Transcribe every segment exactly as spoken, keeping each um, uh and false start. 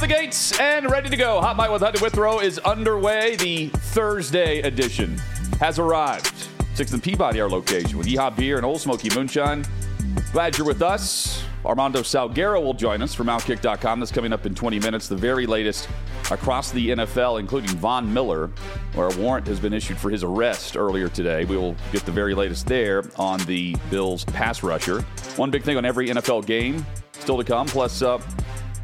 The gates and ready to go. Hot Mike with Hudson Withrow is underway. The Thursday edition has arrived. Sixth and Peabody, our location, with Yeehaw Beer and Old Smoky Moonshine. Glad you're with us. Armando Salguero will join us from Outkick dot com. That's coming up in twenty minutes. The very latest across the N F L, including Von Miller, where a warrant has been issued for his arrest earlier today. We will get the very latest there on the Bills pass rusher. One big thing on every N F L game still to come. Plus, uh,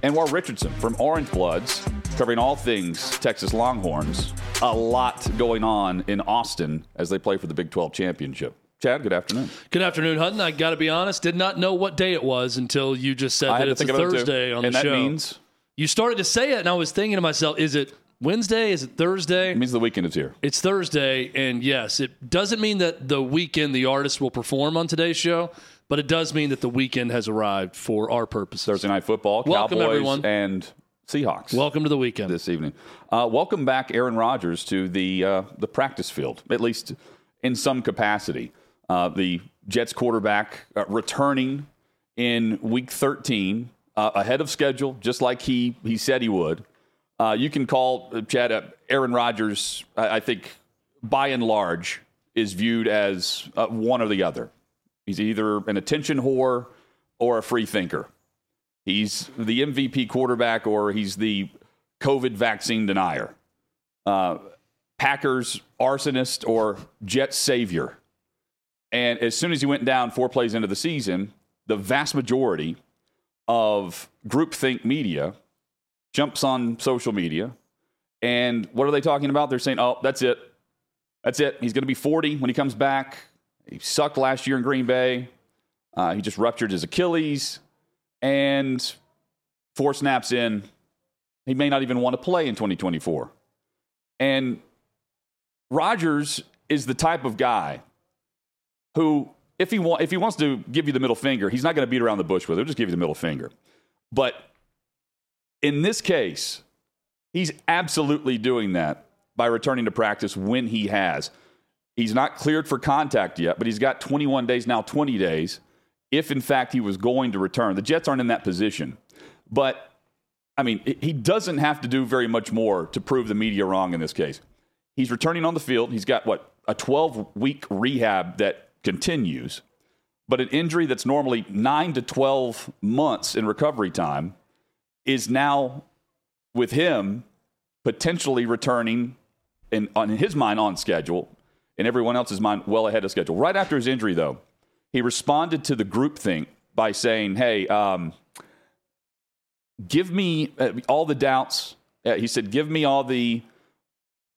Anwar Richardson from Orange Bloods, covering all things Texas Longhorns. A lot going on in Austin as they play for the Big twelve championship. Chad, good afternoon. Good afternoon, Hutton. I got to be honest, did not know what day it was until you just said I that it's a Thursday it on and the show. And that means? You started to say it, and I was thinking to myself, is it Wednesday? Is it Thursday? It means the weekend is here. It's Thursday, and yes, it doesn't mean that the weekend the artist will perform on today's show. But it does mean that the weekend has arrived for our purposes. Thursday Night Football, welcome Cowboys, everyone. And Seahawks. Welcome to the weekend. This evening. Uh, welcome back, Aaron Rodgers, to the uh, the practice field, at least in some capacity. Uh, the Jets quarterback uh, returning in week thirteen, uh, ahead of schedule, just like he, he said he would. Uh, you can call, uh, Chad, uh, Aaron Rodgers, I, I think, by and large, is viewed as uh, one or the other. He's either an attention whore or a free thinker. He's the M V P quarterback or he's the COVID vaccine denier. Uh, Packers arsonist or Jet savior. And as soon as he went down four plays into the season, the vast majority of groupthink media jumps on social media. And what are they talking about? They're saying, oh, that's it. That's it. He's going to be forty when he comes back. He sucked last year in Green Bay. Uh, he just ruptured his Achilles. And four snaps in, he may not even want to play in twenty twenty-four. And Rodgers is the type of guy who, if he, wa- if he wants to give you the middle finger, he's not going to beat around the bush with it. He'll just give you the middle finger. But in this case, he's absolutely doing that by returning to practice when he has. He's not cleared for contact yet, but he's got twenty-one days now, twenty days, if, in fact, he was going to return. The Jets aren't in that position. But, I mean, he doesn't have to do very much more to prove the media wrong in this case. He's returning on the field. He's got, what, a twelve-week rehab that continues, but an injury that's normally nine to twelve months in recovery time is now, with him, potentially returning, in, on his mind, on schedule, in everyone else's mind, well ahead of schedule. Right after his injury, though, he responded to the groupthink by saying, hey, um, give me uh, all the doubts. Uh, he said, give me all the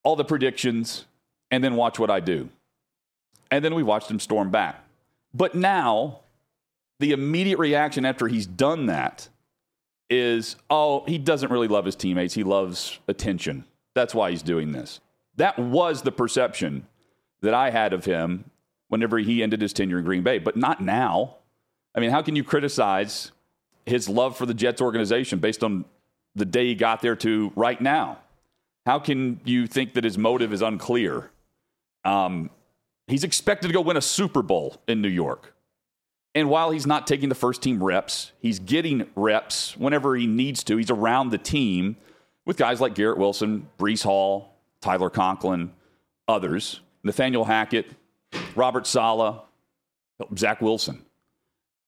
all the predictions and then watch what I do. And then we watched him storm back. But now the immediate reaction after he's done that is, oh, he doesn't really love his teammates. He loves attention. That's why he's doing this. That was the perception that I had of him whenever he ended his tenure in Green Bay, but not now. I mean, how can you criticize his love for the Jets organization based on the day he got there to right now? How can you think that his motive is unclear? Um, he's expected to go win a Super Bowl in New York. And while he's not taking the first team reps, he's getting reps whenever he needs to. He's around the team with guys like Garrett Wilson, Breece Hall, Tyler Conklin, others. Nathaniel Hackett, Robert Saleh, Zach Wilson.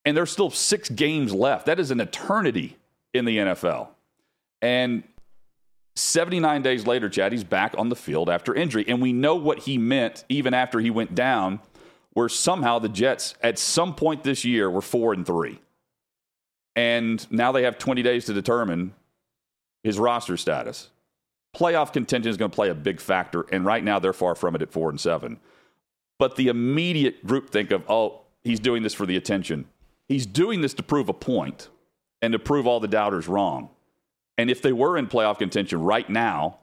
And there's still six games left. That is an eternity in the N F L. And seventy-nine days later, Chad, he's back on the field after injury. And we know what he meant even after he went down, where somehow the Jets at some point this year were four and three. And now they have twenty days to determine his roster status. Playoff contention is going to play a big factor, and right now they're far from it at four and seven. But the immediate groupthink of, oh, he's doing this for the attention. He's doing this to prove a point, and to prove all the doubters wrong. And if they were in playoff contention right now,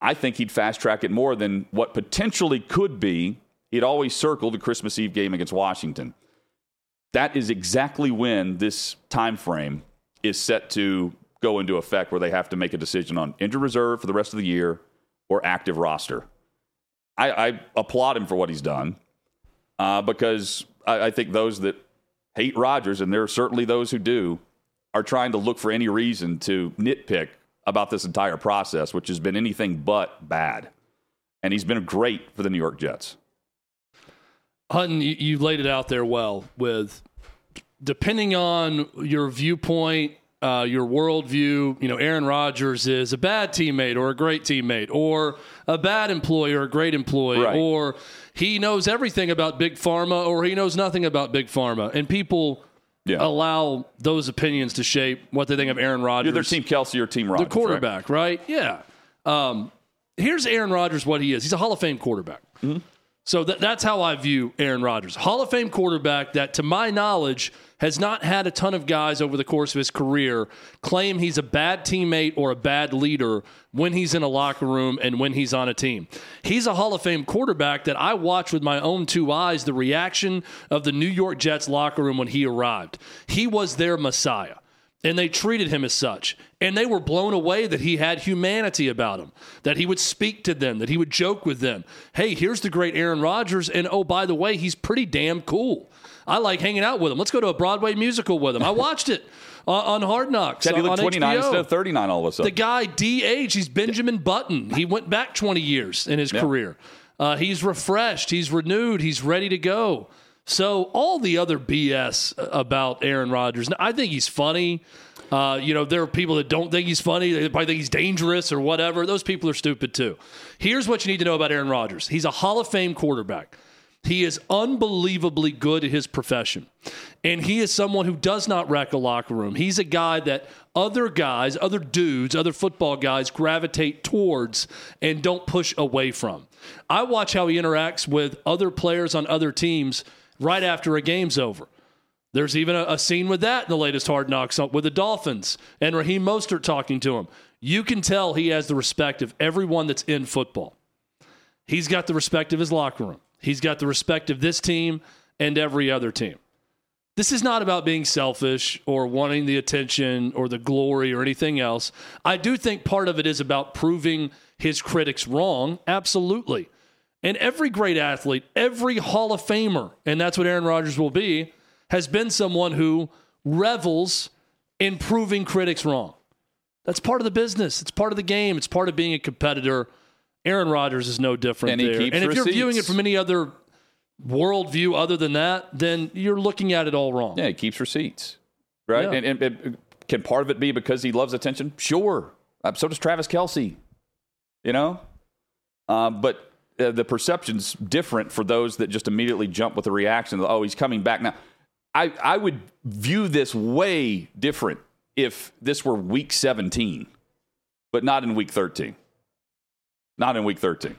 I think he'd fast-track it more than what potentially could be. He'd always circle the Christmas Eve game against Washington. That is exactly when this time frame is set to go into effect, where they have to make a decision on injured reserve for the rest of the year or active roster. I, I applaud him for what he's done uh, because I, I think those that hate Rodgers, and there are certainly those who do, are trying to look for any reason to nitpick about this entire process, which has been anything but bad. And he's been great for the New York Jets. Hutton, you, you laid it out there well with, depending on your viewpoint, uh, your worldview, you know, Aaron Rodgers is a bad teammate or a great teammate or a bad employee or a great employee, right, or he knows everything about Big Pharma or he knows nothing about Big Pharma. And people... Yeah. allow those opinions to shape what they think of Aaron Rodgers. You're their Team Kelsey or Team Rodgers. The quarterback, right? right? Yeah. Um, here's Aaron Rodgers, what he is. He's a Hall of Fame quarterback. Mm-hmm. So th- that's how I view Aaron Rodgers. Hall of Fame quarterback that, to my knowledge, has not had a ton of guys over the course of his career claim he's a bad teammate or a bad leader when he's in a locker room and when he's on a team. He's a Hall of Fame quarterback that I watched with my own two eyes the reaction of the New York Jets locker room when he arrived. He was their messiah, and they treated him as such. And they were blown away that he had humanity about him, that he would speak to them, that he would joke with them. Hey, here's the great Aaron Rodgers, and oh, by the way, he's pretty damn cool. I like hanging out with him. Let's go to a Broadway musical with him. I watched it on, on Hard Knocks. Yeah, he looked twenty-nine H B O instead of thirty-nine all of a sudden. The guy, D H, he's Benjamin Button. He went back twenty years in his yeah. career. Uh, he's refreshed. He's renewed. He's ready to go. So all the other B S about Aaron Rodgers, I think he's funny. Uh, you know, there are people that don't think he's funny. They probably think he's dangerous or whatever. Those people are stupid too. Here's what you need to know about Aaron Rodgers. He's a Hall of Fame quarterback. He is unbelievably good at his profession. And he is someone who does not wreck a locker room. He's a guy that other guys, other dudes, other football guys gravitate towards and don't push away from. I watch how he interacts with other players on other teams right after a game's over. There's even a, a scene with that in the latest Hard Knocks with the Dolphins and Raheem Mostert talking to him. You can tell he has the respect of everyone that's in football. He's got the respect of his locker room. He's got the respect of this team and every other team. This is not about being selfish or wanting the attention or the glory or anything else. I do think part of it is about proving his critics wrong. Absolutely. And every great athlete, every Hall of Famer, and that's what Aaron Rodgers will be, has been someone who revels in proving critics wrong. That's part of the business. It's part of the game. It's part of being a competitor. Aaron Rodgers is no different and there. And if receipts. You're viewing it from any other worldview other than that, then you're looking at it all wrong. Yeah, he keeps receipts, right? Yeah. And, and, and can part of it be because he loves attention? Sure. So does Travis Kelce, you know? Uh, but uh, the perception's different for those that just immediately jump with the reaction of, oh, he's coming back now. I, I would view this way different if this were week seventeen, but not in week thirteen. Not in week thirteen.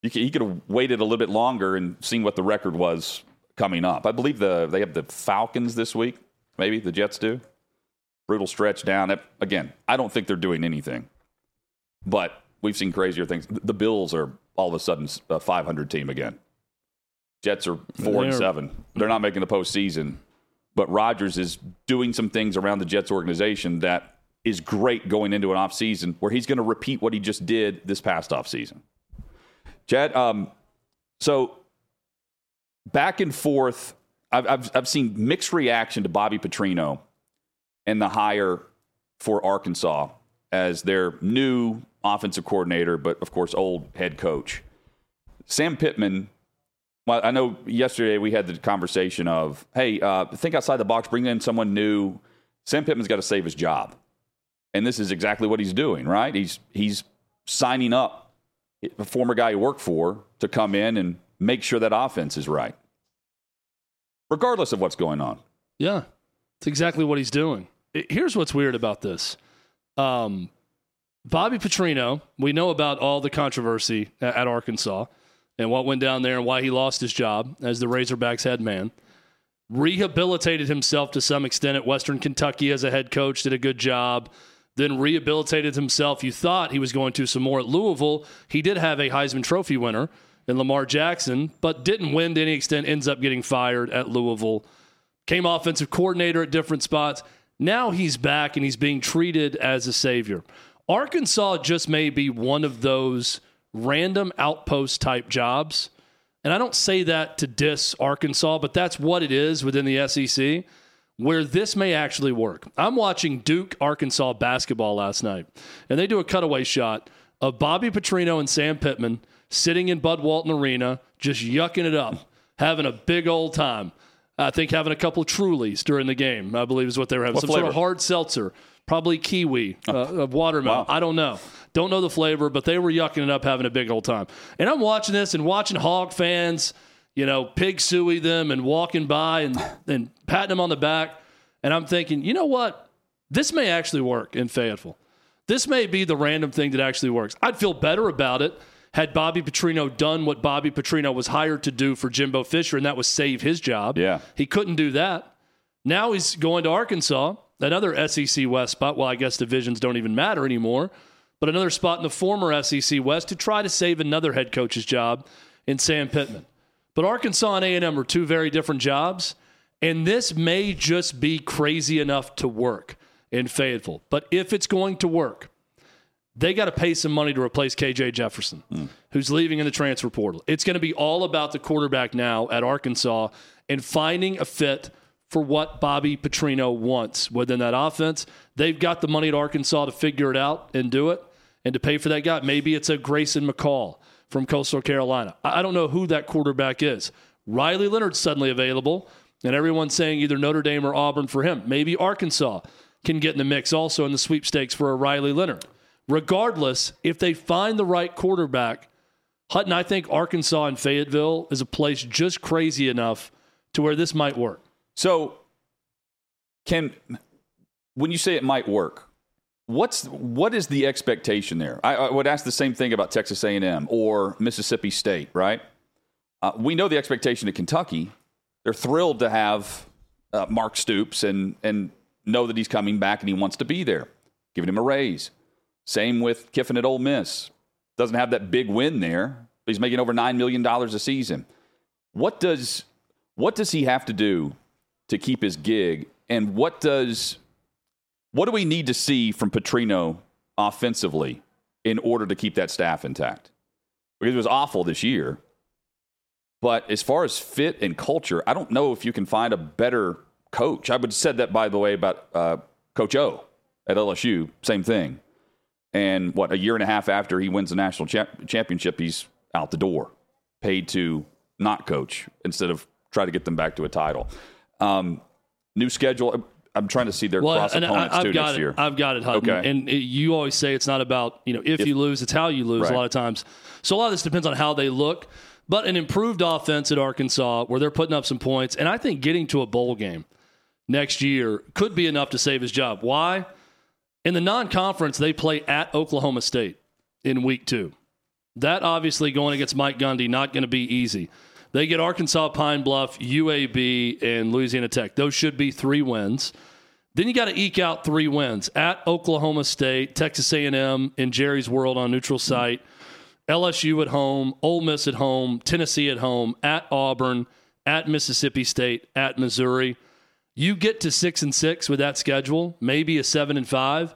He could have waited a little bit longer and seen what the record was coming up. I believe the they have the Falcons this week, maybe the Jets do. Brutal stretch down. Again, I don't think they're doing anything. But we've seen crazier things. The Bills are all of a sudden a five hundred team again. Jets are four and seven. They're not making the postseason. But Rodgers is doing some things around the Jets organization that is great going into an offseason where he's going to repeat what he just did this past offseason. Chad, um, so back and forth, I've, I've I've seen mixed reaction to Bobby Petrino and the hire for Arkansas as their new offensive coordinator, but of course, old head coach. Sam Pittman, well, I know yesterday we had the conversation of, hey, uh, think outside the box, bring in someone new. Sam Pittman's got to save his job. And this is exactly what he's doing, right? He's he's signing up a former guy he worked for to come in and make sure that offense is right, regardless of what's going on. Yeah, it's exactly what he's doing. It, here's what's weird about this. Um, Bobby Petrino, we know about all the controversy at, at Arkansas and what went down there and why he lost his job as the Razorbacks head man. rehabilitated himself to some extent at Western Kentucky as a head coach, did a good job, then rehabilitated himself. You thought he was going to some more at Louisville. He did have a Heisman Trophy winner in Lamar Jackson, but didn't win to any extent, ends up getting fired at Louisville. Came offensive coordinator at different spots. Now he's back, and he's being treated as a savior. Arkansas just may be one of those random outpost-type jobs. And I don't say that to diss Arkansas, but that's what it is within the S E C, where this may actually work. I'm watching Duke, Arkansas basketball last night, and they do a cutaway shot of Bobby Petrino and Sam Pittman sitting in Bud Walton Arena, just yucking it up, having a big old time. I think having a couple Trulies during the game, I believe is what they were having. What Some flavor? Sort of hard seltzer, probably kiwi, oh. uh, watermelon. Wow. I don't know. Don't know the flavor, but they were yucking it up, having a big old time. And I'm watching this and watching Hog fans, you know, pig suey them and walking by and, and patting them on the back. And I'm thinking, you know what? This may actually work in Fayetteville. This may be the random thing that actually works. I'd feel better about it had Bobby Petrino done what Bobby Petrino was hired to do for Jimbo Fisher, and that was save his job. Yeah. He couldn't do that. Now he's going to Arkansas, another S E C West spot. Well, I guess divisions don't even matter anymore, but another spot in the former S E C West to try to save another head coach's job in Sam Pittman. But Arkansas and A and M are two very different jobs, and this may just be crazy enough to work in Fayetteville. But if it's going to work, they got to pay some money to replace K J Jefferson, mm. who's leaving in the transfer portal. It's going to be all about the quarterback now at Arkansas and finding a fit for what Bobby Petrino wants within that offense. They've got the money at Arkansas to figure it out and do it and to pay for that guy. Maybe it's a Grayson McCall from Coastal Carolina. I don't know who that quarterback is. Riley Leonard's suddenly available, and everyone's saying either Notre Dame or Auburn for him. Maybe Arkansas can get in the mix also in the sweepstakes for a Riley Leonard. Regardless, if they find the right quarterback, Hutton, I think Arkansas and Fayetteville is a place just crazy enough to where this might work. So, can when you say it might work, what's what is the expectation there? I, I would ask the same thing about Texas A and M or Mississippi State, right? Uh, we know the expectation at Kentucky. They're thrilled to have uh, Mark Stoops and and know that he's coming back and he wants to be there, giving him a raise. Same with Kiffin at Ole Miss. Doesn't have that big win there. He's making over nine million dollars a season. What does what does he have to do to keep his gig? And what does what do we need to see from Petrino offensively in order to keep that staff intact? Because it was awful this year. But as far as fit and culture, I don't know if you can find a better coach. I would have said that, by the way, about uh, Coach O at L S U. Same thing. And what, a year and a half after he wins the national cha- championship, he's out the door, paid to not coach instead of try to get them back to a title. Um, new schedule. I'm trying to see their well, cross opponents I, too next it. year. I've got it, Hutton. Okay. And it, you always say it's not about, you know, if, if you lose, it's how you lose right. a lot of times. So a lot of this depends on how they look. But an improved offense at Arkansas where they're putting up some points, and I think getting to a bowl game next year could be enough to save his job. Why? In the non-conference, they play at Oklahoma State in week two. That obviously going against Mike Gundy, not going to be easy. They get Arkansas, Pine Bluff, U A B, and Louisiana Tech. Those should be three wins. Then you got to eke out three wins at Oklahoma State, Texas A and M, in Jerry's World on neutral site, L S U at home, Ole Miss at home, Tennessee at home, at Auburn, at Mississippi State, at Missouri. You get to six and six with that schedule, maybe a seven and five.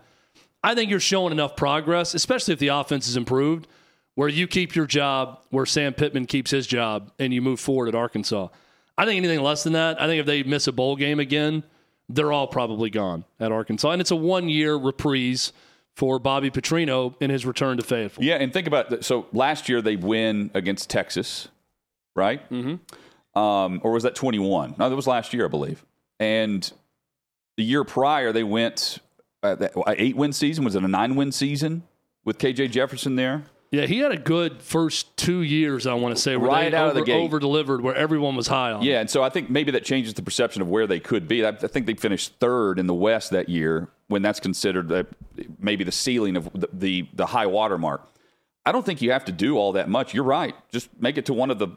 I think you're showing enough progress, especially if the offense is improved, where you keep your job, where Sam Pittman keeps his job, and you move forward at Arkansas. I think anything less than that, I think if they miss a bowl game again, they're all probably gone at Arkansas. And it's a one-year reprise for Bobby Petrino in his return to Fayetteville. Yeah, and think about that. So last year they win against Texas, right? Mm-hmm. Um, or was that twenty-one? No, that was last year, I believe. And the year prior, they went uh, an eight-win season. Was it a nine-win season with K J Jefferson there? Yeah, he had a good first two years, I want to say, where right they out over, of the gate. over-delivered, where everyone was high on. Yeah, and so I think maybe that changes the perception of where they could be. I, I think they finished third in the West that year, when that's considered uh, maybe the ceiling of the, the, the high water mark. I don't think you have to do all that much. You're right. Just make it to one of the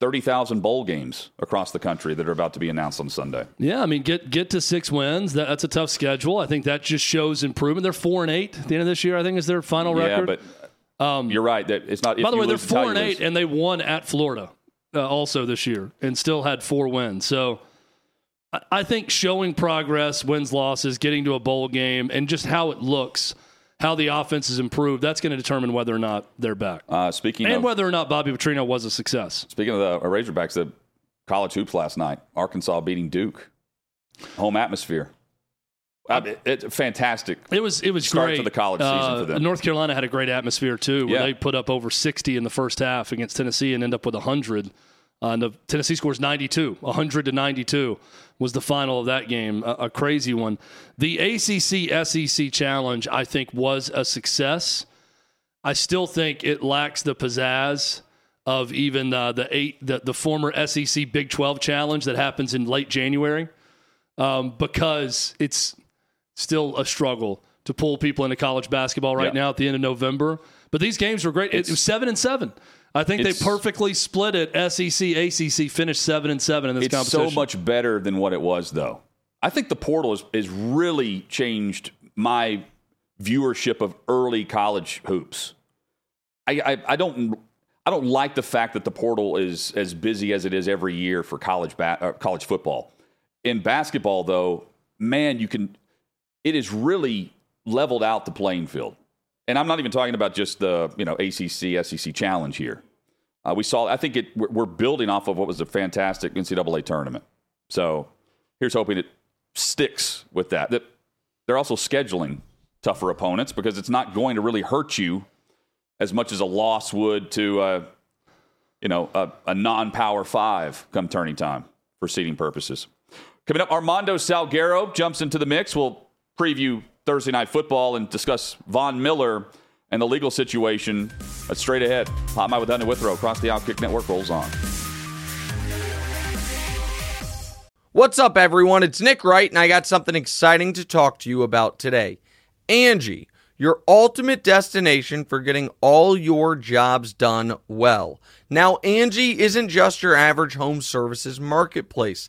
thirty thousand bowl games across the country that are about to be announced on Sunday. Yeah, I mean, get get to six wins. That, that's a tough schedule. I think that just shows improvement. They're four and eight at the end of this year, I think, is their final record. Yeah, but um, you're right. That it's not. By the way, they're four and eight, and they won at Florida uh, also this year and still had four wins. So I, I think showing progress, wins, losses, getting to a bowl game, and just how it looks, how the offense is improved, that's going to determine whether or not they're back. Uh, speaking and of, whether or not Bobby Petrino was a success. Speaking of the Razorbacks, the college hoops last night, Arkansas beating Duke. Home atmosphere. I mean, it's fantastic. It was it was start great. Start to the college season uh, for them. North Carolina had a great atmosphere, too, where yeah. they put up over sixty in the first half against Tennessee and end up with one hundred. Uh, and the Tennessee scores ninety-two. one hundred to ninety-two was the final of that game. A, a crazy one. The A C C S E C Challenge, I think, was a success. I still think it lacks the pizzazz of even uh, the eight, the, the former S E C Big twelve Challenge that happens in late January, um, because it's still a struggle to pull people into college basketball right yeah. now at the end of November. But these games were great. It's, it was seven and seven. I think they perfectly split it. S E C, A C C finished seven and seven in this it's competition. It's so much better than what it was, though. I think the portal has is, is really changed my viewership of early college hoops. I, I I don't I don't like the fact that the portal is as busy as it is every year for college ba- uh, college football. In basketball, though, man, you can. It is really leveled out the playing field. And I'm not even talking about just the, you know, A C C, S E C Challenge here. Uh, we saw, I think it, we're, we're building off of what was a fantastic N C double A tournament. So here's hoping it sticks with that. That they're also scheduling tougher opponents because it's not going to really hurt you as much as a loss would to, uh, you know, a, a non-power five come turning time for seeding purposes. Coming up, Armando Salguero jumps into the mix. We'll preview Thursday Night Football and discuss Von Miller and the legal situation. That's straight ahead. Pop my with Hunter Withrow across the Outkick Network rolls on. What's up, everyone? It's Nick Wright, and I got something exciting to talk to you about today. Angie, your ultimate destination for getting all your jobs done well. Now, Angie isn't just your average home services marketplace.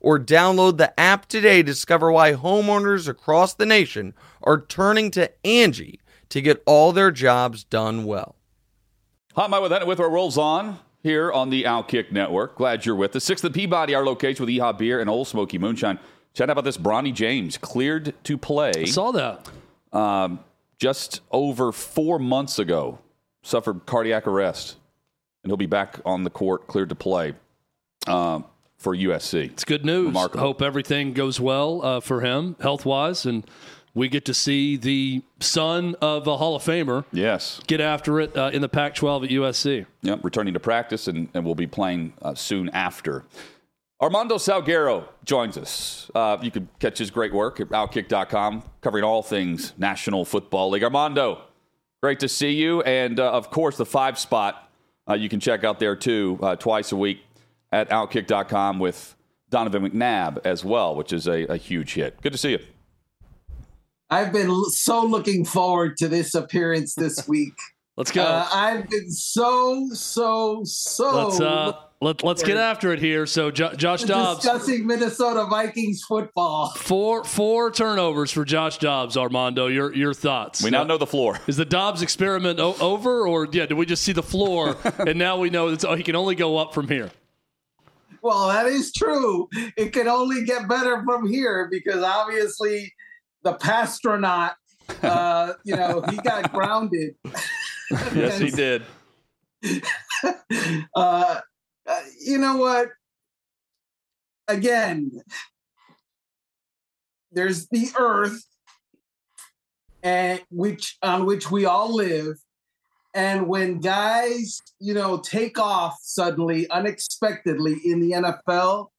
or download the app today to discover why homeowners across the nation are turning to Angie to get all their jobs done well. Hi, Mike, with that, with our rolls on here on the Outkick Network. Glad you're with us. Sixth and Peabody, our location with E H A Beer and Old Smoky Moonshine. Chat about this, Bronny James, cleared to play. I saw that. Um, just over four months ago, suffered cardiac arrest, and he'll be back on the court, cleared to play. Um, for U S C. It's good news. Remarkable. Hope everything goes well uh, for him health-wise, and we get to see the son of a Hall of Famer yes. get after it uh, in the Pac twelve at U S C. Yep, returning to practice, and, and we'll be playing uh, soon after. Armando Salguero joins us. Uh, you can catch his great work at outkick dot com, covering all things National Football League. Armando, great to see you, and, uh, of course, the five spot uh, you can check out there, too, uh, twice a week at outkick dot com with Donovan McNabb as well, which is a, a huge hit. Good to see you. I've been so looking forward to this appearance this week. Let's go. Uh, I've been so, so, so. Let's, uh, let, let's get after it here. So jo- Josh Dobbs. Discussing Minnesota Vikings football. Four four turnovers for Josh Dobbs, Armando. Your your thoughts. We now know the floor. Is the Dobbs experiment o- over? Or yeah, did we just see the floor and now we know it's, oh, he can only go up from here? Well, that is true. It can only get better from here because obviously the Pastronaut, uh, you know, he got grounded. Yes, he did. uh, uh, you know what? Again, there's the earth and which on which we all live. And when guys, you know, take off suddenly, unexpectedly in the N F L,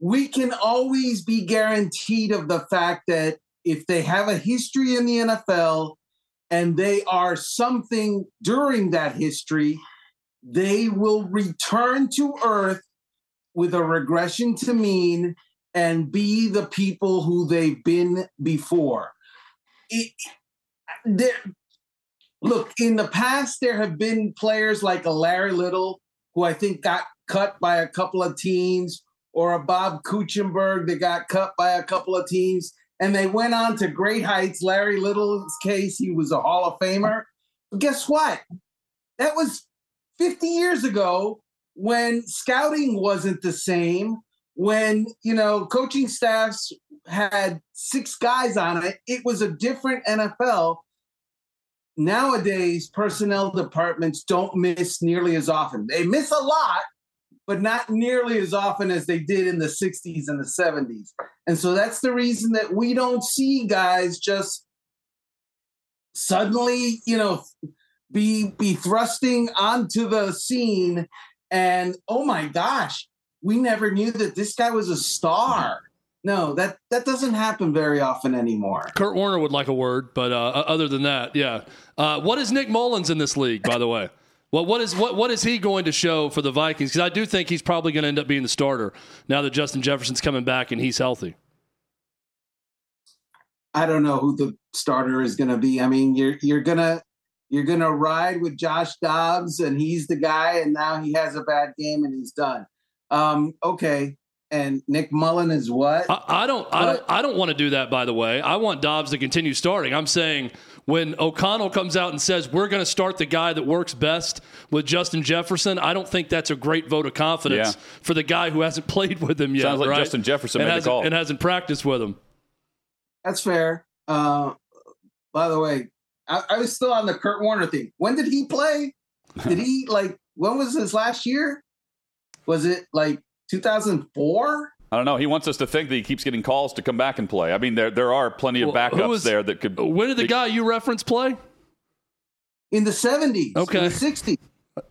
we can always be guaranteed of the fact that if they have a history in the N F L and they are something during that history, they will return to earth with a regression to mean and be the people who they've been before. It, there. Look, in the past, there have been players like a Larry Little, who I think got cut by a couple of teams, or a Bob Kuchenberg that got cut by a couple of teams, and they went on to great heights. Larry Little's case, he was a Hall of Famer. But guess what? That was fifty years ago when scouting wasn't the same, when, you know, coaching staffs had six guys on it. It was a different N F L. Nowadays, personnel departments don't miss nearly as often. They miss a lot, but not nearly as often as they did in the sixties and the seventies. And so that's the reason that we don't see guys just suddenly, you know, be be thrusting onto the scene. And, oh, my gosh, we never knew that this guy was a star. No, that, that doesn't happen very often anymore. Kurt Warner would like a word, but uh, other than that, yeah. Uh, what is Nick Mullins in this league, by the way? Well, what is what what is he going to show for the Vikings? Because I do think he's probably going to end up being the starter now that Justin Jefferson's coming back and he's healthy. I don't know who the starter is going to be. I mean, you're you're gonna you're gonna ride with Josh Dobbs, and he's the guy, and now he has a bad game and he's done. Um, okay. And Nick Mullen is what? I, I don't. I don't. I don't want to do that. By the way, I want Dobbs to continue starting. I'm saying when O'Connell comes out and says we're going to start the guy that works best with Justin Jefferson, I don't think that's a great vote of confidence yeah. for the guy who hasn't played with him yet. Sounds like right? Justin Jefferson and made the call and hasn't practiced with him. That's fair. Uh, by the way, I, I was still on the Kurt Warner thing. When did he play? Did he like? When was his last year? Was it like? two thousand four? I don't know. He wants us to think that he keeps getting calls to come back and play. I mean, there there are plenty of backups well, was, there that could... When did the be, guy you referenced play? In the seventies. Okay. In the sixties.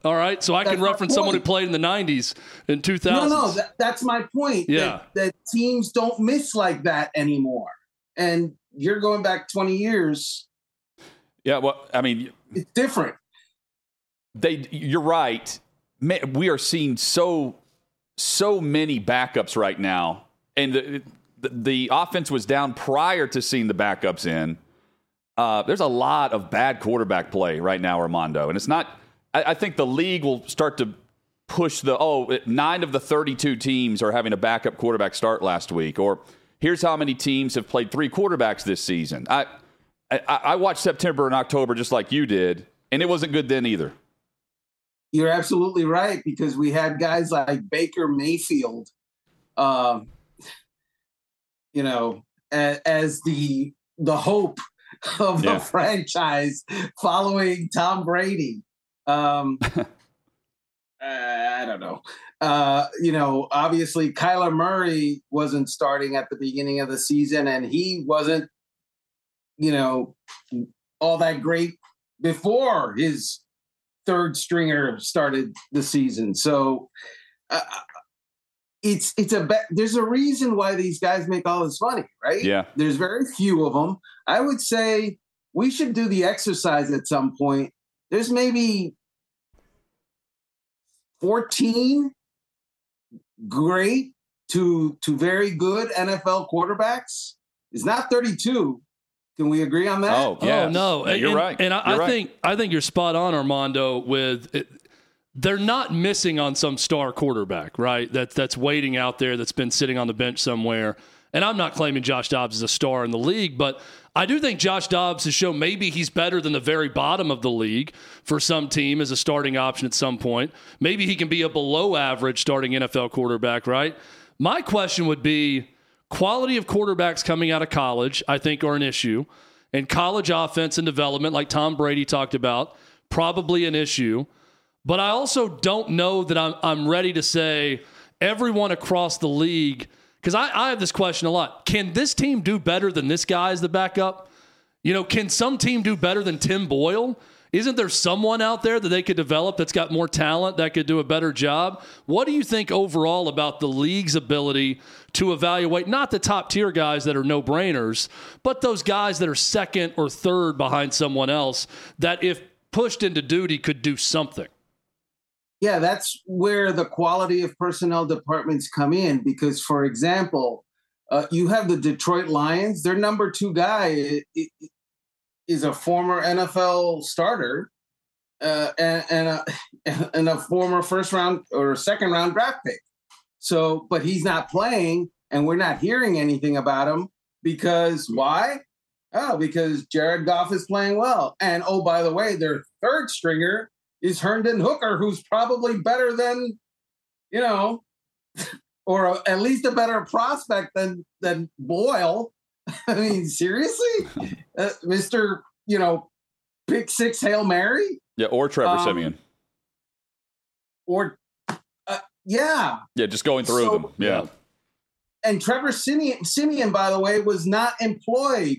All right. So I that's can reference someone who played in the nineties and two thousands. No, no. That, that's my point. Yeah. That, that teams don't miss like that anymore. And you're going back twenty years. Yeah, well, I mean... It's different. They. You're right. Man, we are seeing so... So many backups right now, and the, the the offense was down prior to seeing the backups in. Uh, there's a lot of bad quarterback play right now, Armando, and it's not. I, I think the league will start to push the oh nine of the thirty-two teams are having a backup quarterback start last week, or here's how many teams have played three quarterbacks this season. I I, I watched September and October just like you did, and it wasn't good then either. You're absolutely right, because we had guys like Baker Mayfield, um, you know, as, as the the hope of yeah. the franchise following Tom Brady. Um, I don't know. Uh, you know, obviously Kyler Murray wasn't starting at the beginning of the season, and he wasn't, you know, all that great before his third stringer started the season. So uh, it's, it's a, be- there's a reason why these guys make all this money, right? Yeah. There's very few of them. I would say we should do the exercise at some point. There's maybe fourteen great to, to very good N F L quarterbacks. It's not thirty-two. Can we agree on that? Oh, yes. oh no, yeah, you're and, right. And I, you're I think right. I think you're spot on, Armando. With it, they're not missing on some star quarterback, right? That's that's waiting out there. That's been sitting on the bench somewhere. And I'm not claiming Josh Dobbs is a star in the league, but I do think Josh Dobbs has shown maybe he's better than the very bottom of the league for some team as a starting option at some point. Maybe he can be a below-average starting N F L quarterback, right? My question would be, quality of quarterbacks coming out of college, I think, are an issue. And college offense and development, like Tom Brady talked about, probably an issue. But I also don't know that I'm, I'm ready to say everyone across the league, because I, I have this question a lot. Can this team do better than this guy as the backup? You know, can some team do better than Tim Boyle? Isn't there someone out there that they could develop that's got more talent that could do a better job? What do you think overall about the league's ability to evaluate not the top-tier guys that are no-brainers, but those guys that are second or third behind someone else that, if pushed into duty, could do something? Yeah, that's where the quality of personnel departments come in because, for example, uh, you have the Detroit Lions. Their number two guy it, it, is a former N F L starter uh, and, and, a, and a former first round or second round draft pick. So, but he's not playing and we're not hearing anything about him because why? Oh, because Jared Goff is playing well. And oh, by the way, their third stringer is Herndon Hooker, who's probably better than, you know, or a, at least a better prospect than, than Boyle. I mean, seriously? Uh, Mister, you know, pick six Hail Mary? Yeah, or Trevor um, Siemian. Or, uh, yeah. Yeah, just going through so, them. Yeah. And Trevor Siemian, Siemian, by the way, was not employed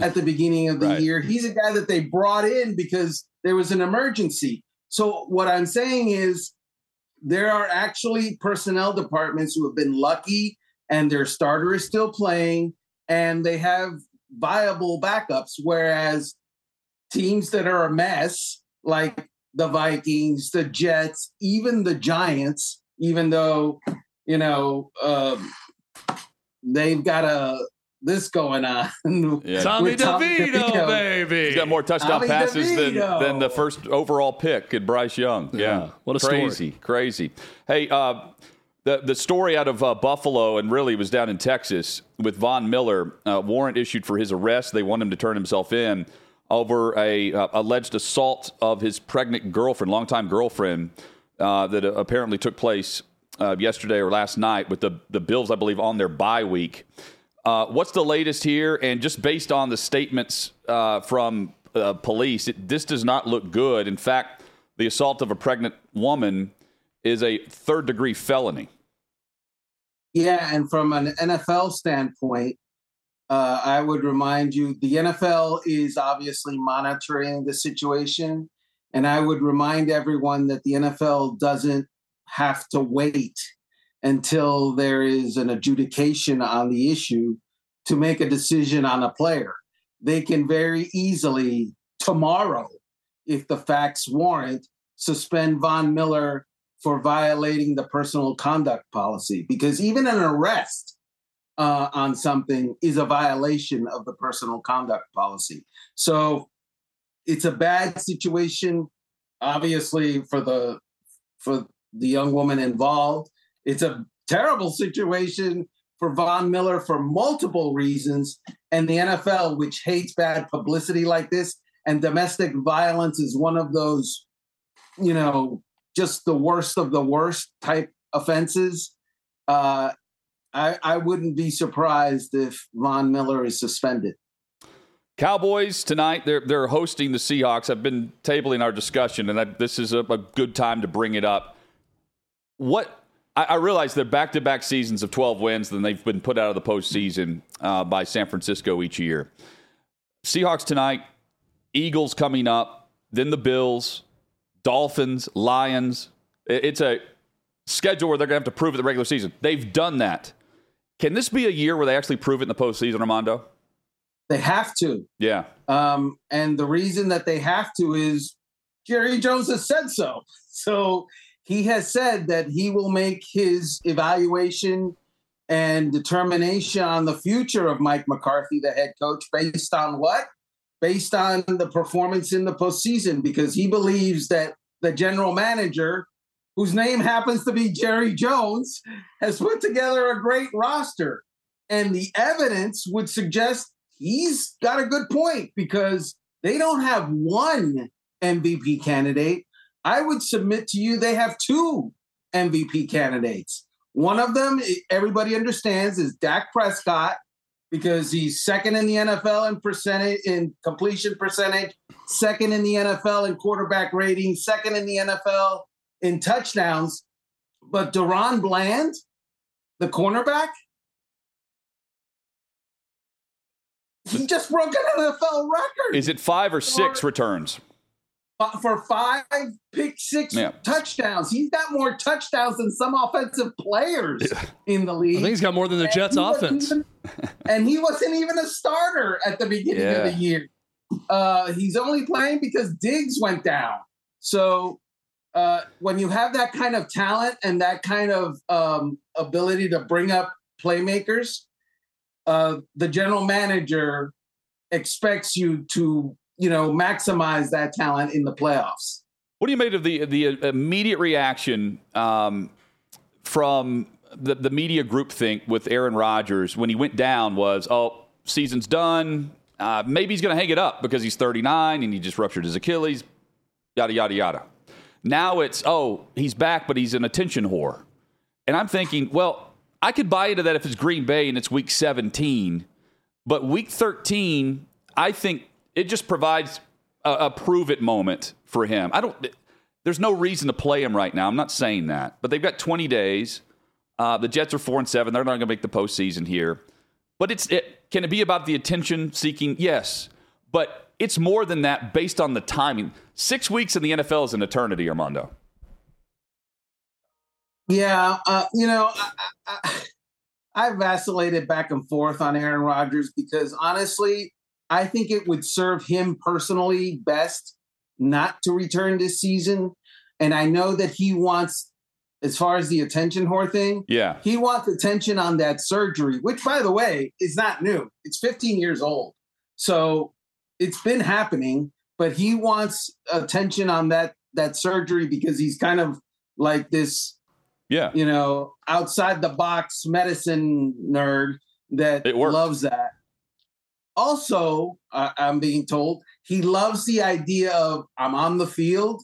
at the beginning of the right. year. He's a guy that they brought in because there was an emergency. So what I'm saying is there are actually personnel departments who have been lucky and their starter is still playing and they have viable backups, whereas teams that are a mess, like the Vikings, the Jets, even the Giants, even though, you know, um, they've got a this going on. Yeah. Tommy, Tommy DeVito, DeVito, baby. He's got more touchdown Tommy passes than, than the first overall pick at Bryce Young. Yeah. yeah. What a crazy, story. Crazy. Hey, uh, the, the story out of uh, Buffalo, and really was down in Texas, with Von Miller, uh, warrant issued for his arrest. They want him to turn himself in over a uh, alleged assault of his pregnant girlfriend, longtime girlfriend, uh, that uh, apparently took place uh, yesterday or last night with the, the Bills, I believe, on their bye week. Uh, what's the latest here? And just based on the statements uh, from uh, police, it, this does not look good. In fact, the assault of a pregnant woman is a third-degree felony. Yeah, and from an N F L standpoint, uh, I would remind you, the N F L is obviously monitoring the situation, and I would remind everyone that the N F L doesn't have to wait until there is an adjudication on the issue to make a decision on a player. They can very easily tomorrow, if the facts warrant, suspend Von Miller for violating the personal conduct policy, because even an arrest uh, on something is a violation of the personal conduct policy. So it's a bad situation, obviously, for the for the young woman involved. It's a terrible situation for Von Miller for multiple reasons, and the N F L, which hates bad publicity like this, and domestic violence is one of those, you know, just the worst of the worst type offenses. Uh, I, I wouldn't be surprised if Von Miller is suspended. Cowboys tonight, they're they're hosting the Seahawks. I've been tabling our discussion, and I, this is a, a good time to bring it up. What? I realize they're back-to-back seasons of twelve wins, and they've been put out of the postseason uh, by San Francisco each year. Seahawks tonight, Eagles coming up, then the Bills, Dolphins, Lions. It's a schedule where they're going to have to prove it the regular season. They've done that. Can this be a year where they actually prove it in the postseason, Armando? They have to. Yeah. Um, and the reason that they have to is Jerry Jones has said so. So he has said that he will make his evaluation and determination on the future of Mike McCarthy, the head coach, based on what? Based on the performance in the postseason, because he believes that the general manager, whose name happens to be Jerry Jones, has put together a great roster. And the evidence would suggest he's got a good point, because they don't have one M V P candidate. I would submit to you they have two M V P candidates. One of them, everybody understands, is Dak Prescott, because he's second in the N F L in percentage, in completion percentage, second in the N F L in quarterback rating, second in the N F L in touchdowns. But Deron Bland, the cornerback, he just broke an N F L record. Is it five or six for, returns? Uh, for five pick six yeah. touchdowns. He's got more touchdowns than some offensive players yeah. in the league. I think he's got more than the and Jets offense. Even, and he wasn't even a starter at the beginning yeah. of the year. Uh, he's only playing because Diggs went down. So uh, when you have that kind of talent and that kind of um, ability to bring up playmakers, Uh, the general manager expects you to, you know, maximize that talent in the playoffs. What do you make of the the immediate reaction um, from the, the media groupthink with Aaron Rodgers when he went down? Was, oh, season's done. Uh, maybe he's going to hang it up because he's thirty-nine and he just ruptured his Achilles, yada, yada, yada. Now it's, oh, he's back, but he's an attention whore. And I'm thinking, well, I could buy into that if it's Green Bay and it's week seventeen, but week thirteen, I think it just provides a, a prove it moment for him. I don't, there's no reason to play him right now. I'm not saying that, but they've got twenty days. Uh, the Jets are four and seven. They're not going to make the postseason here, but it's, it, can it be about the attention seeking? Yes, but it's more than that based on the timing. Six weeks in the N F L is an eternity, Armando. Yeah, uh, you know, I, I, I vacillated back and forth on Aaron Rodgers because, honestly, I think it would serve him personally best not to return this season. And I know that he wants, as far as the attention whore thing, yeah, he wants attention on that surgery, which, by the way, is not new. It's fifteen years old. So it's been happening, but he wants attention on that, that surgery because he's kind of like this, yeah, you know, outside the box medicine nerd that loves that. Also, uh, I'm being told he loves the idea of, I'm on the field,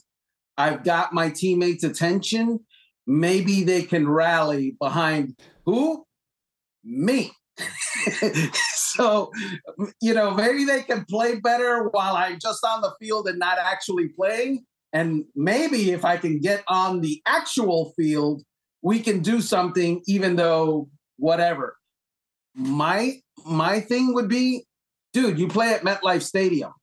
I've got my teammates' attention, maybe they can rally behind who? Me. So, you know, maybe they can play better while I'm just on the field and not actually playing. And maybe if I can get on the actual field, we can do something, even though whatever. My my thing would be, dude, you play at MetLife Stadium.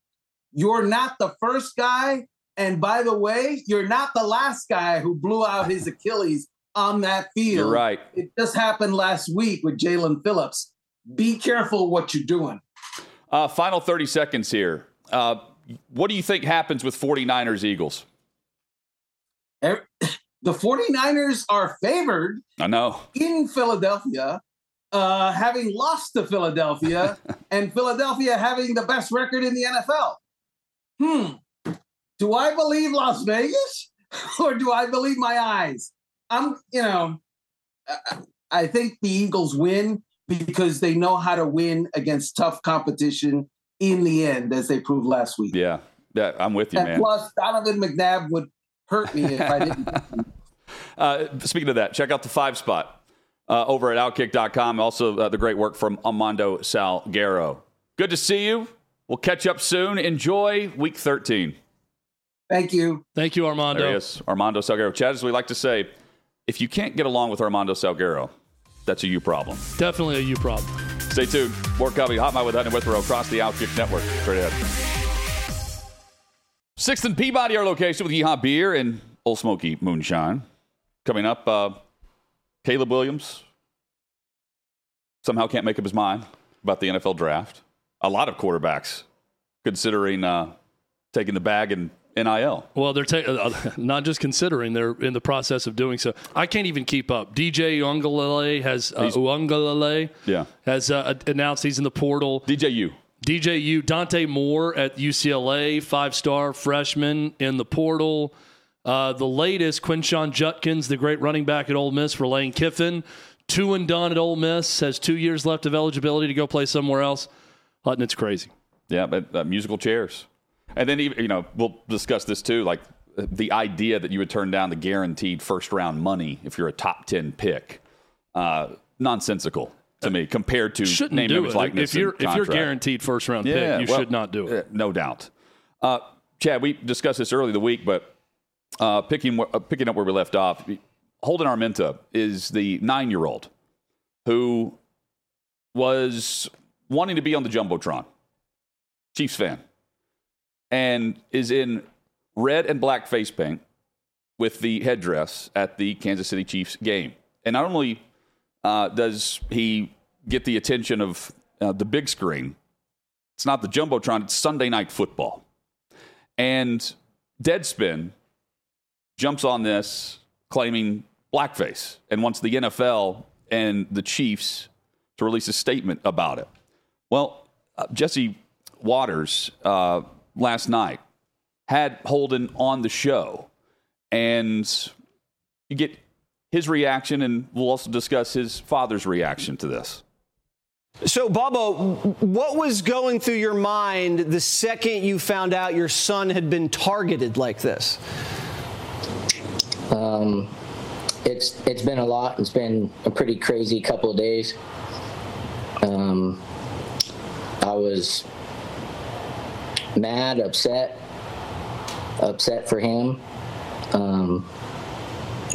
You're not the first guy. And by the way, you're not the last guy who blew out his Achilles on that field. You're right. It just happened last week with Jalen Phillips. Be careful what you're doing. Uh, final thirty seconds here. Uh, what do you think happens with forty-niners Eagles? The forty-niners are favored. I know. In Philadelphia, uh, having lost to Philadelphia, and Philadelphia having the best record in the N F L. Hmm. Do I believe Las Vegas or do I believe my eyes? I'm, you know, I think the Eagles win because they know how to win against tough competition in the end, as they proved last week. Yeah, yeah, I'm with you, and man. Plus, Donovan McNabb would hurt me if I didn't. uh, speaking of that, check out the five spot uh, over at Outkick dot com. Also, uh, the great work from Armando Salguero. Good to see you. We'll catch up soon. Enjoy Week thirteen. Thank you. Thank you, Armando. There he is, Armando Salguero. Chad, as we like to say, if you can't get along with Armando Salguero, that's a you problem. Definitely a you problem. Stay tuned. More coming. Hot Mike with Hutton and Withrow across the Outkick Network. Straight ahead. Sixth and Peabody, our location with Yeehaw Beer and Old Smoky Moonshine. Coming up, uh, Caleb Williams somehow can't make up his mind about the N F L draft. A lot of quarterbacks considering uh, taking the bag and N I L. Well, they're ta- uh, not just considering, they're in the process of doing so. I can't even keep up. D J Uiagalelei has uh, Uiagalelei yeah. has uh, announced he's in the portal. D J U. D J U. Dante Moore at U C L A, five-star freshman in the portal. Uh, the latest, Quinshon Judkins, the great running back at Ole Miss for Lane Kiffin, two and done at Ole Miss, has two years left of eligibility to go play somewhere else. Hutton, it's crazy. Yeah, but uh, musical chairs. And then, even, you know, we'll discuss this too, like the idea that you would turn down the guaranteed first-round money if you're a top ten pick. Uh, nonsensical to me compared to Shouldn't name, image, likeness, if you're contract. If you're guaranteed first-round yeah, pick, you well, should not do it. No doubt. Uh, Chad, we discussed this early in the week, but uh, picking, uh, picking up where we left off, Holden Armenta is the nine-year-old who was wanting to be on the Jumbotron. Chiefs fan. And is in red and black face paint with the headdress at the Kansas City Chiefs game. And not only uh, does he get the attention of uh, the big screen, it's not the Jumbotron, it's Sunday Night Football. And Deadspin jumps on this claiming blackface and wants the N F L and the Chiefs to release a statement about it. Well, uh, Jesse Waters uh, last night had Holden on the show, and you get his reaction, and we'll also discuss his father's reaction to this. So, Bubba, what was going through your mind the second you found out your son had been targeted like this? Um, it's it's been a lot. It's been a pretty crazy couple of days. Um, I was mad, upset, upset for him, um,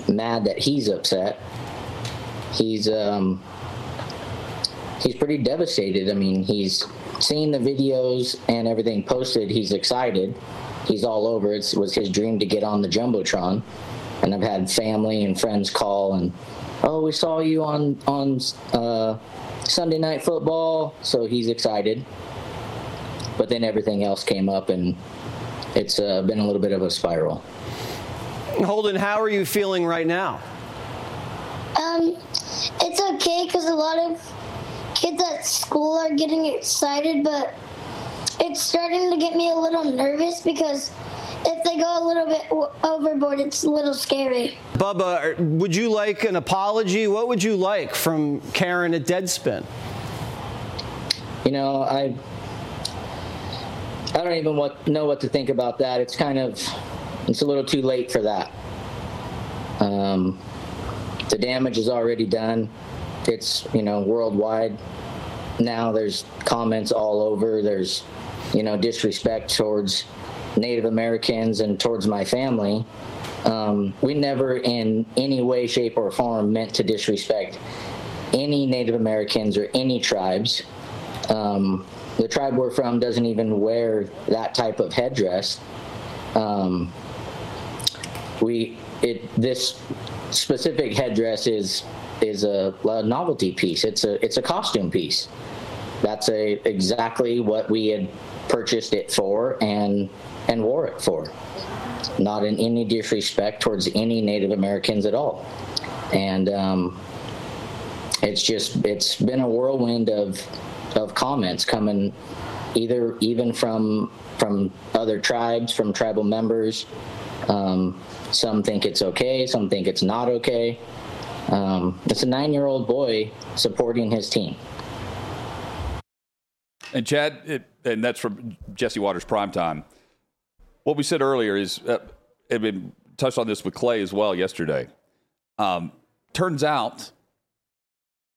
mad that he's upset. He's um, he's pretty devastated. I mean, he's seen the videos and everything posted. He's excited. He's all over. It was his dream to get on the Jumbotron. And I've had family and friends call and, oh, we saw you on, on uh, Sunday Night Football. So he's excited. But then everything else came up, and it's uh, been a little bit of a spiral. Holden, how are you feeling right now? Um, it's okay because a lot of kids at school are getting excited, but it's starting to get me a little nervous because if they go a little bit overboard, it's a little scary. Bubba, would you like an apology? What would you like from Karen at Deadspin? You know, I I don't even what, know what to think about that. It's kind of, it's a little too late for that. Um, the damage is already done. It's, you know, worldwide. Now there's comments all over. There's, you know, disrespect towards Native Americans and towards my family. Um, we never in any way, shape, or form meant to disrespect any Native Americans or any tribes. Um, the tribe we're from doesn't even wear that type of headdress. Um, we it this specific headdress is is a, a novelty piece. It's a it's a costume piece. That's a exactly what we had purchased it for and and wore it for. Not in any disrespect towards any Native Americans at all. And um, it's just it's been a whirlwind of of comments coming either even from from other tribes, from tribal members. Um, some think it's okay, some think it's not okay. Um, it's a nine-year-old boy supporting his team. And Chad, it, and that's from Jesse Waters Primetime. What we said earlier is, uh, and we touched on this with Clay as well yesterday. Um, turns out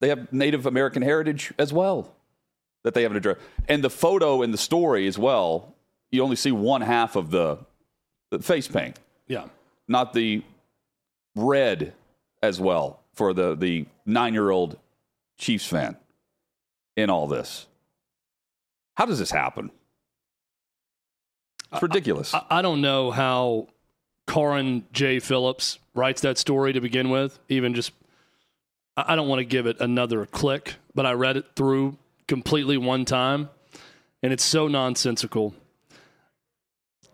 they have Native American heritage as well that they haven't addressed. And the photo and the story as well, you only see one half of the, the face paint. Yeah. Not the red as well for the, the nine-year-old Chiefs fan in all this. How does this happen? It's ridiculous. I, I, I don't know how Karin J. Phillips writes that story to begin with. Even just, I don't want to give it another click, but I read it through completely one time, and it's so nonsensical.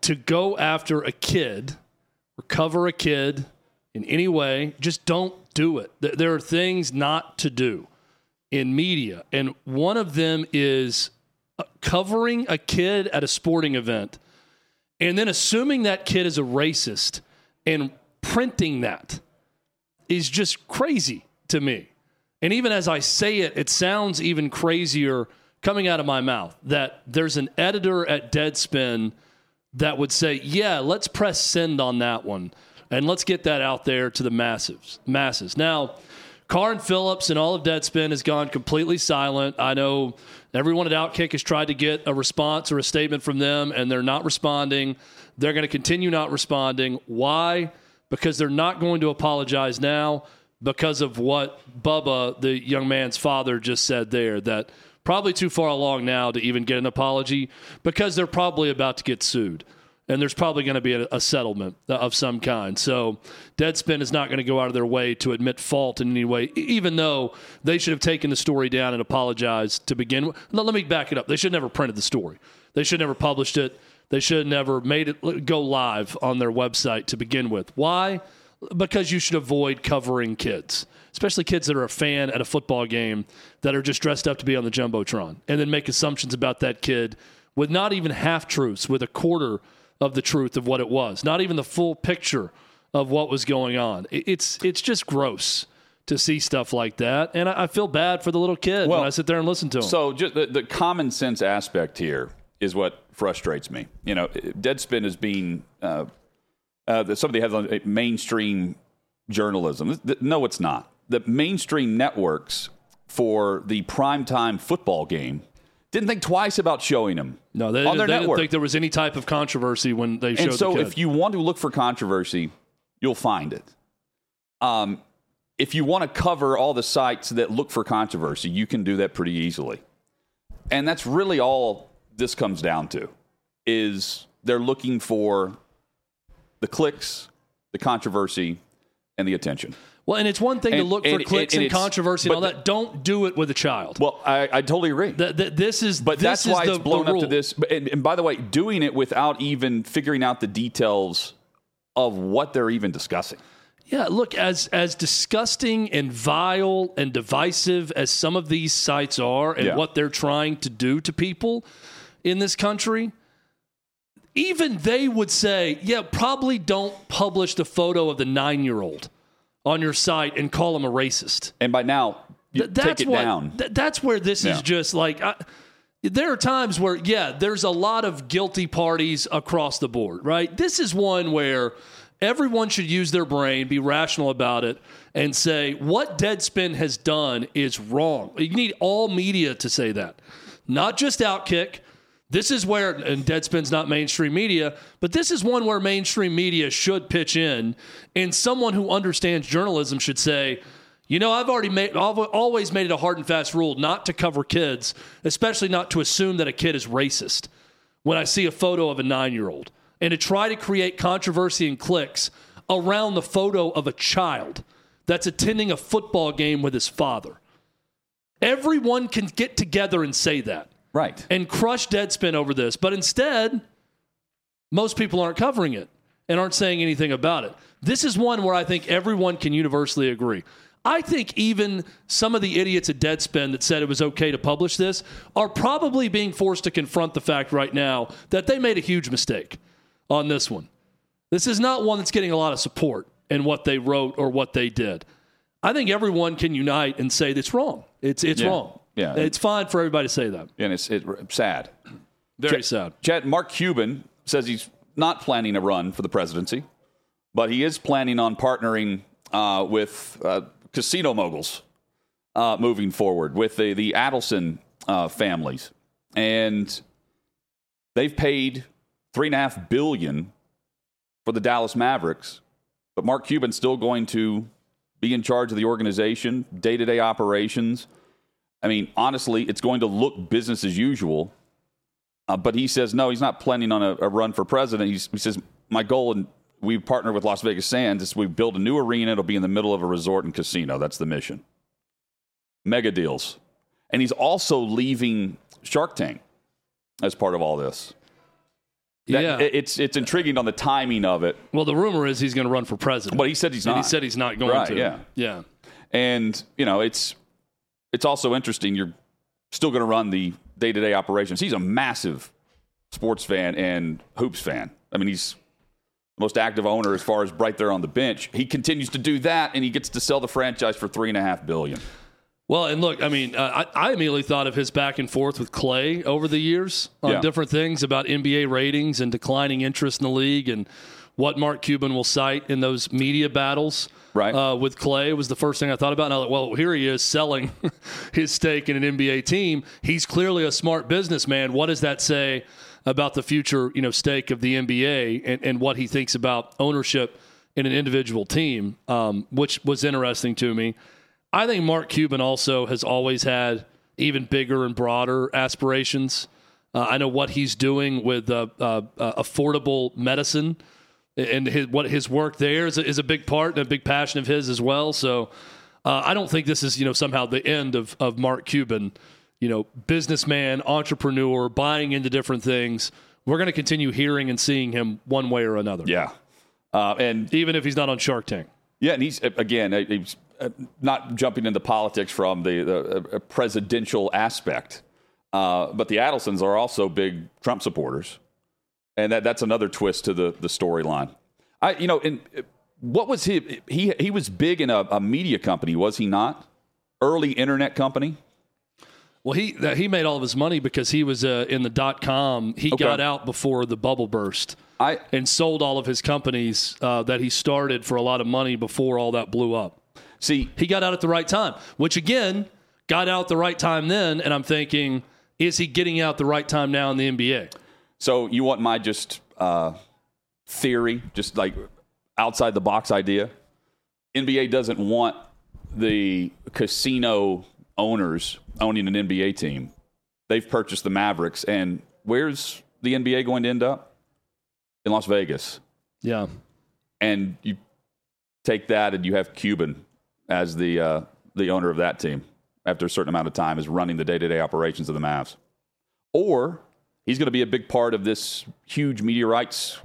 To go after a kid, recover a kid in any way, just don't do it. There are things not to do in media, and one of them is covering a kid at a sporting event and then assuming that kid is a racist and printing that is just crazy to me. And even as I say it, it sounds even crazier coming out of my mouth that there's an editor at Deadspin that would say, yeah, let's press send on that one, and let's get that out there to the masses. masses. Now, Karin Phillips and all of Deadspin has gone completely silent. I know everyone at Outkick has tried to get a response or a statement from them, and they're not responding. They're going to continue not responding. Why? Because they're not going to apologize now because of what Bubba, the young man's father, just said there, that probably too far along now to even get an apology because they're probably about to get sued. And there's probably going to be a, a settlement of some kind. So Deadspin is not going to go out of their way to admit fault in any way, even though they should have taken the story down and apologized to begin with. No, let me back it up. They should have never printed the story. They should have never published it. They should have never made it go live on their website to begin with. Why? Because you should avoid covering kids, especially kids that are a fan at a football game that are just dressed up to be on the Jumbotron and then make assumptions about that kid with not even half-truths, with a quarter of the truth of what it was, not even the full picture of what was going on. It's it's just gross to see stuff like that, and I, I feel bad for the little kid well, when I sit there and listen to him. So just the, the common sense aspect here is what frustrates me. You know, Deadspin is being uh, uh, somebody has on mainstream journalism. No, it's not. The mainstream networks for the primetime football game didn't think twice about showing them. No, they, on their they network. Didn't think there was any type of controversy when they showed. And so, the if you want to look for controversy, you'll find it. Um, if you want to cover all the sites that look for controversy, you can do that pretty easily. And that's really all this comes down to: is they're looking for the clicks, the controversy, and the attention. Well, and it's one thing and, to look and, for clicks and, and, and controversy and all that. The, Don't do it with a child. Well, I, I totally agree. The, the, this is But this that's is why the, it's blown up to this. And, and by the way, doing it without even figuring out the details of what they're even discussing. Yeah, look, as as disgusting and vile and divisive as some of these sites are and yeah. what they're trying to do to people in this country, even they would say, yeah, probably don't publish the photo of the nine-year-old on your site and call him a racist. And by now, you Th- that's take it what, down. Th- that's where this yeah. is just like, I, there are times where, yeah, there's a lot of guilty parties across the board, right? This is one where everyone should use their brain, be rational about it, and say what Deadspin has done is wrong. You need all media to say that, not just Outkick. This is where, and Deadspin's not mainstream media, but this is one where mainstream media should pitch in, and someone who understands journalism should say, you know, I've already made, I've always made it a hard and fast rule not to cover kids, especially not to assume that a kid is racist when I see a photo of a nine-year-old, and to try to create controversy and clicks around the photo of a child that's attending a football game with his father. Everyone can get together and say that. Right. And crush Deadspin over this. But instead, most people aren't covering it and aren't saying anything about it. This is one where I think everyone can universally agree. I think even some of the idiots at Deadspin that said it was okay to publish this are probably being forced to confront the fact right now that they made a huge mistake on this one. This is not one that's getting a lot of support in what they wrote or what they did. I think everyone can unite and say that's wrong. It's it's yeah. wrong. Yeah, it's fine for everybody to say that. And it's it, sad. Very Ch- sad. Chad, Mark Cuban says he's not planning a run for the presidency, but he is planning on partnering uh, with uh, casino moguls uh, moving forward, with the, the Adelson uh, families. And they've paid three point five billion dollars for the Dallas Mavericks, but Mark Cuban's still going to be in charge of the organization, day-to-day operations. I mean, honestly, it's going to look business as usual. Uh, but he says, no, he's not planning on a, a run for president. He's, he says, my goal, and we partner with Las Vegas Sands, is we build a new arena. It'll be in the middle of a resort and casino. That's the mission. Mega deals. And he's also leaving Shark Tank as part of all this. That, yeah, it's it's intriguing on the timing of it. Well, the rumor is he's going to run for president. But he said he's not. And he said he's not going right, to. Yeah. Yeah. And, you know, it's... It's also interesting. You're still going to run the day-to-day operations. He's a massive sports fan and hoops fan. I mean, he's the most active owner as far as right there on the bench. He continues to do that, and he gets to sell the franchise for three and a half billion dollars. Well, and look, I mean, uh, I, I immediately thought of his back and forth with Clay over the years on yeah. different things about N B A ratings and declining interest in the league and what Mark Cuban will cite in those media battles right. uh, with Clay was the first thing I thought about. And I thought, well, here he is selling his stake in an N B A team. He's clearly a smart businessman. What does that say about the future, you know, stake of the N B A and, and what he thinks about ownership in an individual team, um, which was interesting to me. I think Mark Cuban also has always had even bigger and broader aspirations. Uh, I know what he's doing with uh, uh, uh, affordable medicine, and his, what his work there is a, is a big part and a big passion of his as well. So uh, I don't think this is, you know, somehow the end of of Mark Cuban, you know, businessman, entrepreneur, buying into different things. We're going to continue hearing and seeing him one way or another. Yeah, uh, and even if he's not on Shark Tank. Yeah, and he's again he's. Uh, not jumping into politics from the, the uh, presidential aspect, uh, but the Adelsons are also big Trump supporters, and that, that's another twist to the the storyline. I, you know, and what was he? He he was big in a, a media company, was he not? Early internet company. Well, he that, he made all of his money because he was uh, in the dot com. He okay. got out before the bubble burst. I and sold all of his companies uh, that he started for a lot of money before all that blew up. See, he got out at the right time, which, again, got out at the right time then, and I'm thinking, is he getting out the right time now in the N B A? So you want my just uh, theory, just like outside-the-box idea? N B A doesn't want the casino owners owning an N B A team. They've purchased the Mavericks, and where's the N B A going to end up? In Las Vegas. Yeah. And you take that and you have Cuban as the uh, the owner of that team after a certain amount of time is running the day-to-day operations of the Mavs. Or he's going to be a big part of this huge media rights,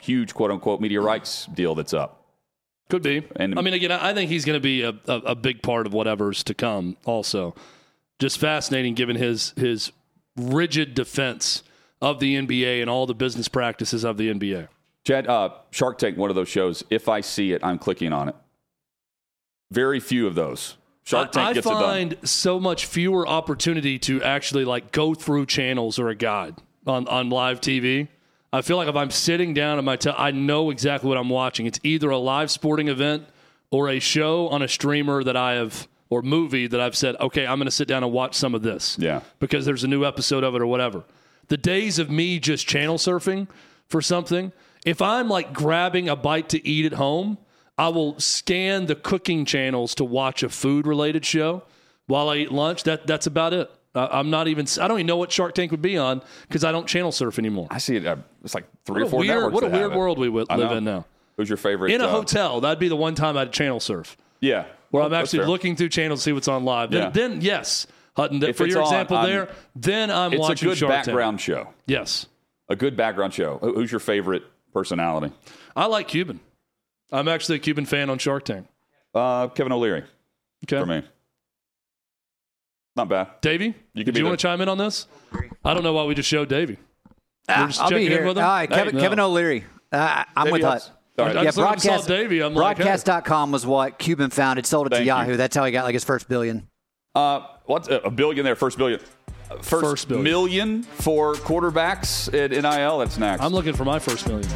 huge quote-unquote media rights deal that's up. Could be. And I mean, again, I think he's going to be a, a, a big part of whatever's to come also. Just fascinating given his his rigid defense of the N B A and all the business practices of the N B A. Chad, uh, Shark Tank, one of those shows, if I see it, I'm clicking on it. Very few of those. Shark Tank I, I gets it done. I find so much fewer opportunity to actually like go through channels or a guide on, on live T V. I feel like if I'm sitting down at my te- I know exactly what I'm watching. It's either a live sporting event or a show on a streamer that I have or movie that I've said, okay, I'm going to sit down and watch some of this. Yeah. Because there's a new episode of it or whatever. The days of me just channel surfing for something, if I'm like grabbing a bite to eat at home, I will scan the cooking channels to watch a food-related show while I eat lunch. That that's about it. Uh, I'm not even. I don't even know what Shark Tank would be on because I don't channel surf anymore. I see it. Uh, it's like three what or four weird, networks. What a weird world we w- live in now. Who's your favorite? In a uh, hotel, that'd be the one time I'd channel surf. Yeah, where I'm actually looking through channels to see what's on live. Then, yeah. then yes, Hutton. If for your example on, there, I'm, then I'm it's watching a good Shark background Tank. Show. Yes, a good background show. Who's your favorite personality? I like Cuban. I'm actually a Cuban fan on Shark Tank. Uh, Kevin O'Leary. Okay. For me. Not bad. Davey, you did you want to chime in on this? I don't know why we just showed Davey. Ah, just I'll be here. With him? All right, Kevin, hey, no. Kevin O'Leary. Uh, I'm Davey with Hut. Right. Yeah, broadcast, Davey. I'm broadcast. Like, hey. broadcast dot com was what Cuban founded, sold it Thank to Yahoo. You. That's how he got like his first billion. Uh, what a billion there, first billion. First, first billion. million for quarterbacks at N I L. That's next. I'm looking for my first million.